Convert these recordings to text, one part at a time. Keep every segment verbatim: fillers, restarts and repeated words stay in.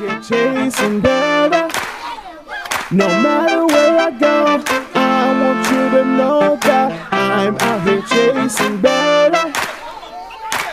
You're chasing better. No matter where I go, I want you to know that I'm out here chasing better.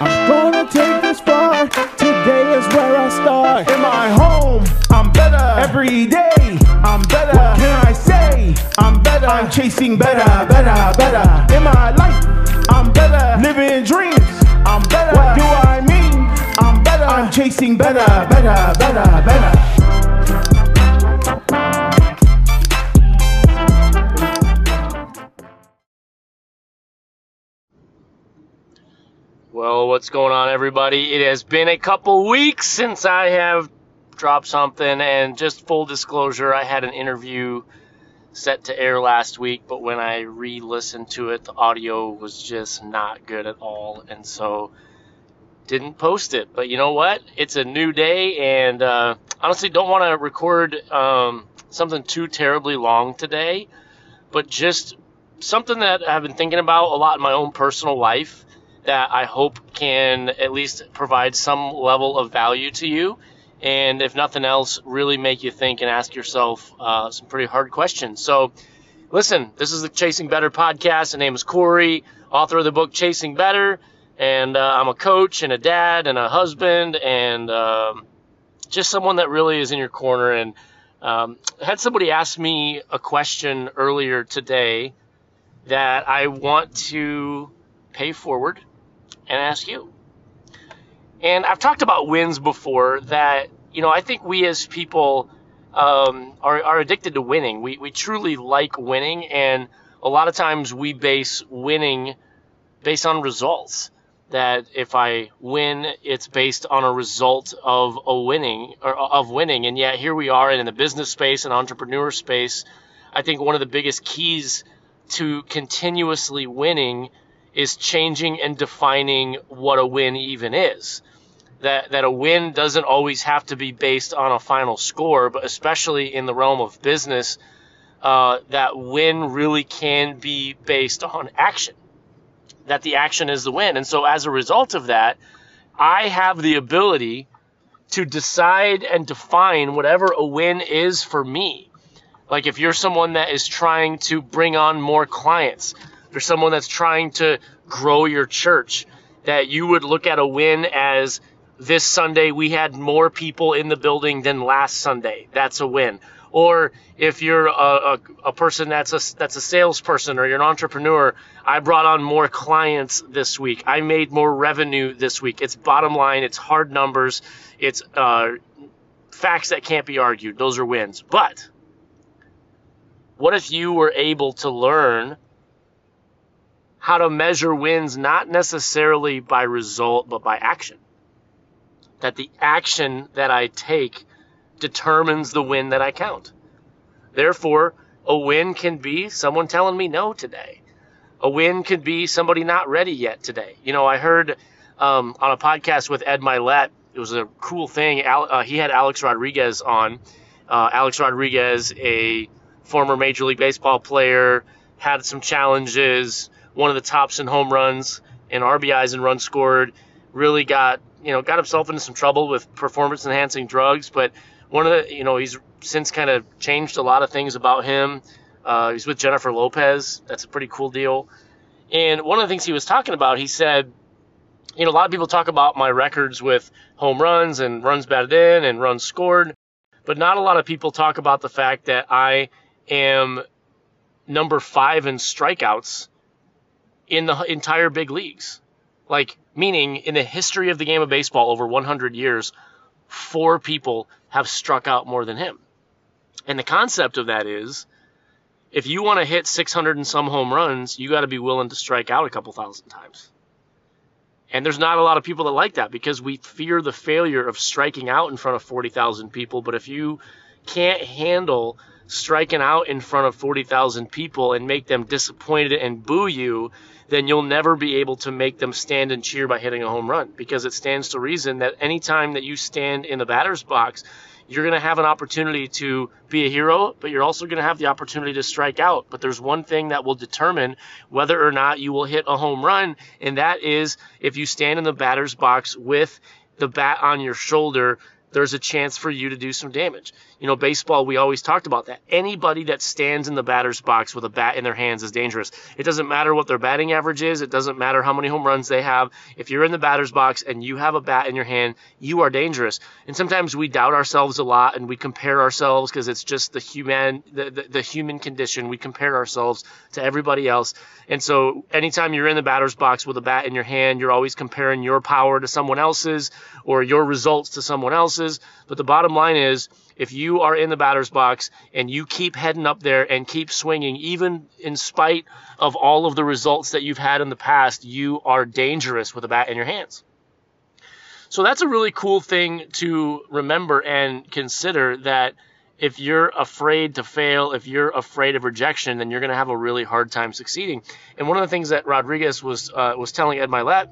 I'm gonna take this far. Today is where I start. In my home, I'm better. Every day, I'm better. What can I say? I'm better. I'm chasing better, better, better. In my life, I'm better. Living dreams, I'm better. What do I mean? I'm better. I'm chasing better, better, better, better. Well, what's going on, everybody? It has been a couple weeks since I have dropped something, and just full disclosure, I had an interview set to air last week, but when I re-listened to it, the audio was just not good at all, and so didn't post it. But you know what? It's a new day, and uh, honestly, don't want to record um, something too terribly long today, but just something that I've been thinking about a lot in my own personal life, that I hope can at least provide some level of value to you, and if nothing else, really make you think and ask yourself uh, some pretty hard questions. So listen, this is the Chasing Better podcast. My name is Corey, author of the book Chasing Better, and uh, I'm a coach and a dad and a husband and um, just someone that really is in your corner. And um, I had somebody ask me a question earlier today that I want to pay forward and ask you. And I've talked about wins before, that, you know, I think we as people um, are, are addicted to winning. We, we truly like winning, and a lot of times we base winning based on results. That if I win, it's based on a result of a winning or of winning. And yet here we are, and in the business space and entrepreneur space, I think one of the biggest keys to continuously winning is changing and defining what a win even is. That that a win doesn't always have to be based on a final score, but especially in the realm of business, uh, that win really can be based on action. That the action is the win. And so as a result of that, I have the ability to decide and define whatever a win is for me. Like if you're someone that is trying to bring on more clients, for someone that's trying to grow your church, that you would look at a win as, this Sunday we had more people in the building than last Sunday. That's a win. Or if you're a, a, a person that's a, that's a salesperson, or you're an entrepreneur, I brought on more clients this week. I made more revenue this week. It's bottom line. It's hard numbers. It's uh, facts that can't be argued. Those are wins. But what if you were able to learn how to measure wins, not necessarily by result, but by action? That the action that I take determines the win that I count. Therefore, a win can be someone telling me no today. A win could be somebody not ready yet today. You know, I heard um, on a podcast with Ed Mylett, it was a cool thing. Al, uh, he had Alex Rodriguez on. Uh, Alex Rodriguez, a former Major League Baseball player, had some challenges, one of the tops in home runs and R B Is and runs scored, really got, you know, got himself into some trouble with performance enhancing drugs. But one of the, you know, he's since kind of changed a lot of things about him. Uh, he's with Jennifer Lopez. That's a pretty cool deal. And one of the things he was talking about, he said, you know, a lot of people talk about my records with home runs and runs batted in and runs scored, but not a lot of people talk about the fact that I am number five in strikeouts in the entire big leagues. Like, meaning in the history of the game of baseball over one hundred years, four people have struck out more than him. And the concept of that is, if you want to hit six hundred and some home runs, you got to be willing to strike out a couple thousand times. And there's not a lot of people that like that, because we fear the failure of striking out in front of forty thousand people. But if you can't handle striking out in front of forty thousand people and make them disappointed and boo you, then you'll never be able to make them stand and cheer by hitting a home run, because it stands to reason that any time that you stand in the batter's box, you're going to have an opportunity to be a hero, but you're also going to have the opportunity to strike out. But there's one thing that will determine whether or not you will hit a home run, and that is if you stand in the batter's box with the bat on your shoulder, there's a chance for you to do some damage. You know, baseball, we always talked about that. Anybody that stands in the batter's box with a bat in their hands is dangerous. It doesn't matter what their batting average is. It doesn't matter how many home runs they have. If you're in the batter's box and you have a bat in your hand, you are dangerous. And sometimes we doubt ourselves a lot and we compare ourselves because it's just the human, the, the, the human condition. We compare ourselves to everybody else. And so anytime you're in the batter's box with a bat in your hand, you're always comparing your power to someone else's or your results to someone else's. But the bottom line is, if you are in the batter's box and you keep heading up there and keep swinging, even in spite of all of the results that you've had in the past, you are dangerous with a bat in your hands. So that's a really cool thing to remember and consider, that if you're afraid to fail, if you're afraid of rejection, then you're going to have a really hard time succeeding. And one of the things that Rodriguez was uh, was telling Ed Mylett,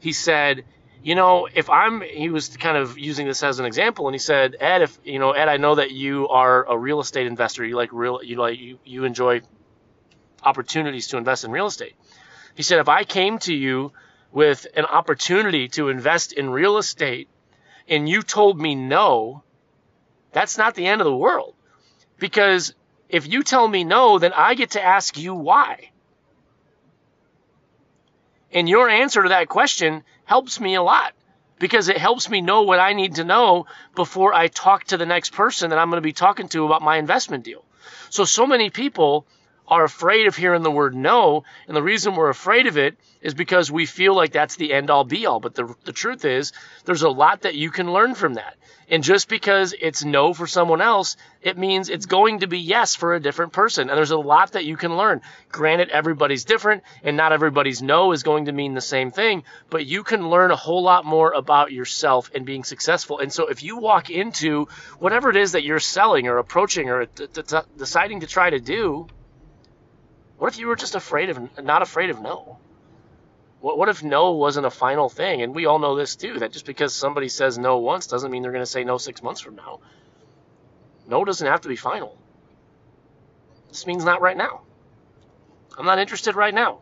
he said, you know, if I'm, he was kind of using this as an example, and he said, Ed, if, you know, Ed, I know that you are a real estate investor. You like real, you like, you, you enjoy opportunities to invest in real estate. He said, if I came to you with an opportunity to invest in real estate and you told me no, that's not the end of the world. Because if you tell me no, then I get to ask you why. And your answer to that question helps me a lot, because it helps me know what I need to know before I talk to the next person that I'm going to be talking to about my investment deal. So, so many people are afraid of hearing the word no. And the reason we're afraid of it is because we feel like that's the end all be all. But the, the truth is, there's a lot that you can learn from that. And just because it's no for someone else, it means it's going to be yes for a different person. And there's a lot that you can learn. Granted, everybody's different and not everybody's no is going to mean the same thing, but you can learn a whole lot more about yourself and being successful. And so if you walk into whatever it is that you're selling or approaching or t- t- deciding to try to do, what if you were just afraid of, not afraid of no? What, what if no wasn't a final thing? And we all know this too, that just because somebody says no once doesn't mean they're going to say no six months from now. No doesn't have to be final. This means not right now. I'm not interested right now.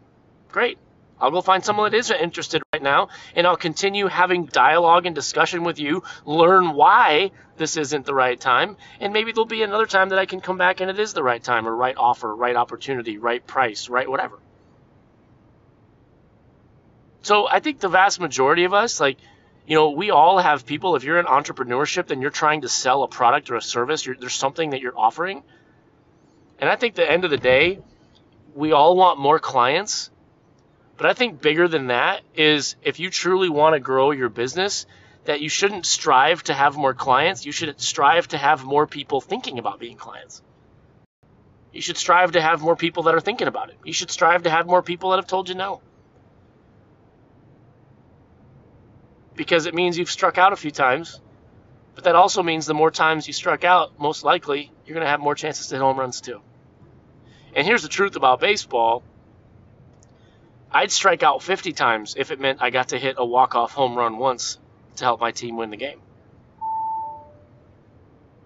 Great. I'll go find someone that is interested right now, and I'll continue having dialogue and discussion with you, learn why this isn't the right time, and maybe there'll be another time that I can come back and it is the right time, or right offer, right opportunity, right price, right whatever. So I think the vast majority of us, like, you know, we all have people, if you're in entrepreneurship, then you're trying to sell a product or a service, you're, there's something that you're offering. And I think at the end of the day, we all want more clients. But I think bigger than that is, if you truly want to grow your business, that you shouldn't strive to have more clients. You should strive to have more people thinking about being clients. You should strive to have more people that are thinking about it. You should strive to have more people that have told you no. Because it means you've struck out a few times. But that also means the more times you struck out, most likely you're going to have more chances to hit home runs too. And here's the truth about baseball. I'd strike out fifty times if it meant I got to hit a walk-off home run once to help my team win the game.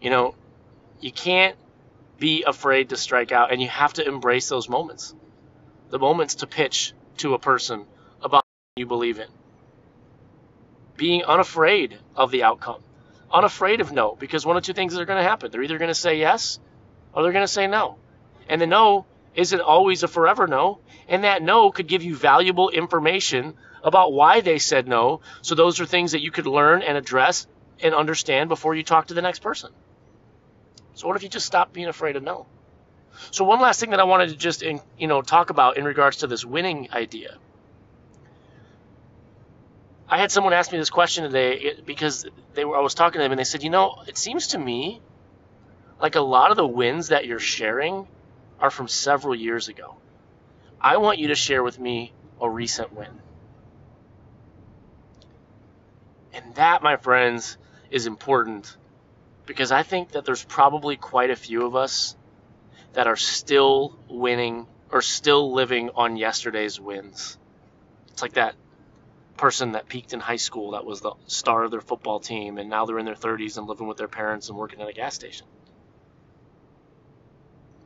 You know, you can't be afraid to strike out, and you have to embrace those moments. The moments to pitch to a person about what you believe in. Being unafraid of the outcome. Unafraid of no, because one of two things are going to happen. They're either going to say yes or they're going to say no. And the no isn't always a forever no, and that no could give you valuable information about why they said no. So those are things that you could learn and address and understand before you talk to the next person. So what if you just stop being afraid of no? So one last thing that I wanted to just, in, you know, talk about in regards to this winning idea. I had someone ask me this question today because they were, I was talking to them and they said, you know, it seems to me like a lot of the wins that you're sharing are from several years ago. I want you to share with me a recent win. And that, my friends, is important, because I think that there's probably quite a few of us that are still winning or still living on yesterday's wins. It's like that person that peaked in high school that was the star of their football team, and now they're in their thirties and living with their parents and working at a gas station.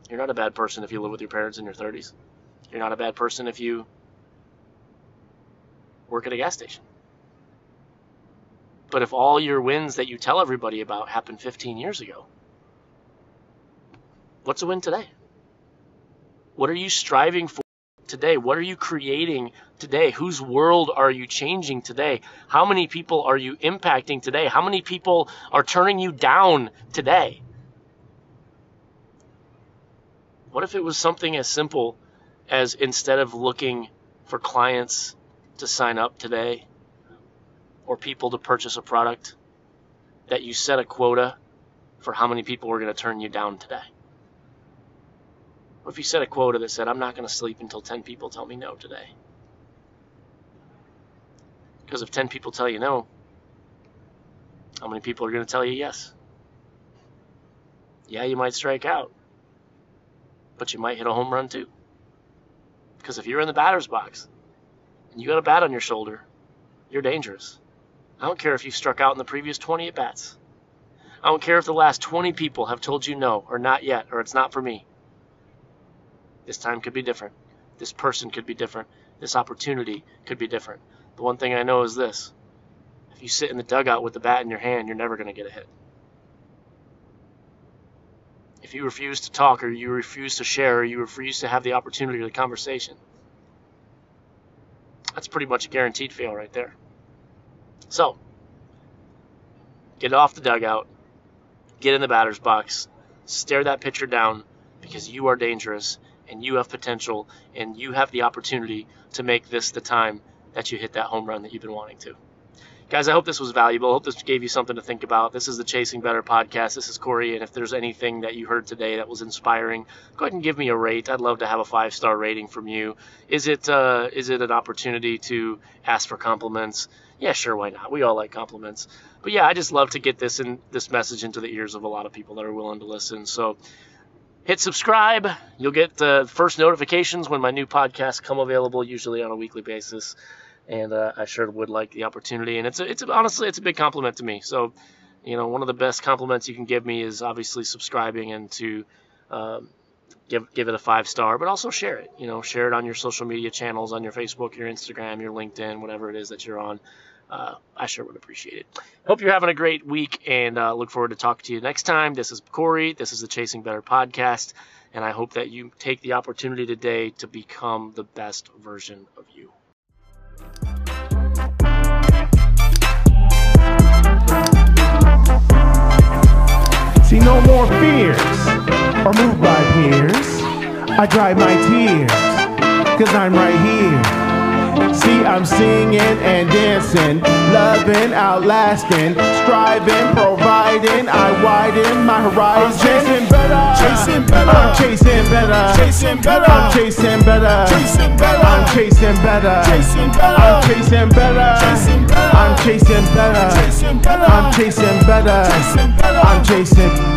You're not a bad person if you live with your parents in your thirties. You're not a bad person if you work at a gas station. But if all your wins that you tell everybody about happened fifteen years ago, what's a win today? What are you striving for today? What are you creating today? Whose world are you changing today? How many people are you impacting today? How many people are turning you down today? What if it was something as simple as, instead of looking for clients to sign up today or people to purchase a product, that you set a quota for how many people are going to turn you down today? What if you set a quota that said, I'm not going to sleep until ten people tell me no today? Because if ten people tell you no, how many people are going to tell you yes? Yeah, you might strike out, but you might hit a home run too. Because if you're in the batter's box and you got a bat on your shoulder, you're dangerous. I don't care if you struck out in the previous twenty at-bats. I don't care if the last twenty people have told you no, or not yet, or it's not for me. This time could be different. This person could be different. This opportunity could be different. The one thing I know is this: if you sit in the dugout with the bat in your hand, you're never going to get a hit. If you refuse to talk, or you refuse to share, or you refuse to have the opportunity or the conversation, that's pretty much a guaranteed fail right there. So, get off the dugout, get in the batter's box, stare that pitcher down, because you are dangerous, and you have potential, and you have the opportunity to make this the time that you hit that home run that you've been wanting to. Guys, I hope this was valuable. I hope this gave you something to think about. This is the Chasing Better podcast. This is Corey, and if there's anything that you heard today that was inspiring, go ahead and give me a rate. I'd love to have a five-star rating from you. Is it uh, is it an opportunity to ask for compliments? Yeah, sure, why not? We all like compliments. But yeah, I just love to get this in, this message into the ears of a lot of people that are willing to listen. So hit subscribe. You'll get the first notifications when my new podcasts come available, usually on a weekly basis. And uh, I sure would like the opportunity. And it's a, it's a, honestly, it's a big compliment to me. So, you know, one of the best compliments you can give me is obviously subscribing, and to um, give give it a five star, but also share it. You know, share it on your social media channels, on your Facebook, your Instagram, your LinkedIn, whatever it is that you're on. Uh, I sure would appreciate it. Hope you're having a great week, and uh, look forward to talking to you next time. This is Corey. This is the Chasing Better podcast, and I hope that you take the opportunity today to become the best version of you. See no more fears or moved by peers. I dry my tears, cause I'm right here. See, I'm singing and dancing, loving, outlasting, striving, providing. I widen my horizon. Chasing better, chasing better. I'm chasing better, chasing better. I'm chasing better, chasing better. I'm chasing better, chasing better. I'm chasing better, chasing better. I'm chasing better, chasing better. I'm chasing better, chasing better. I'm chasing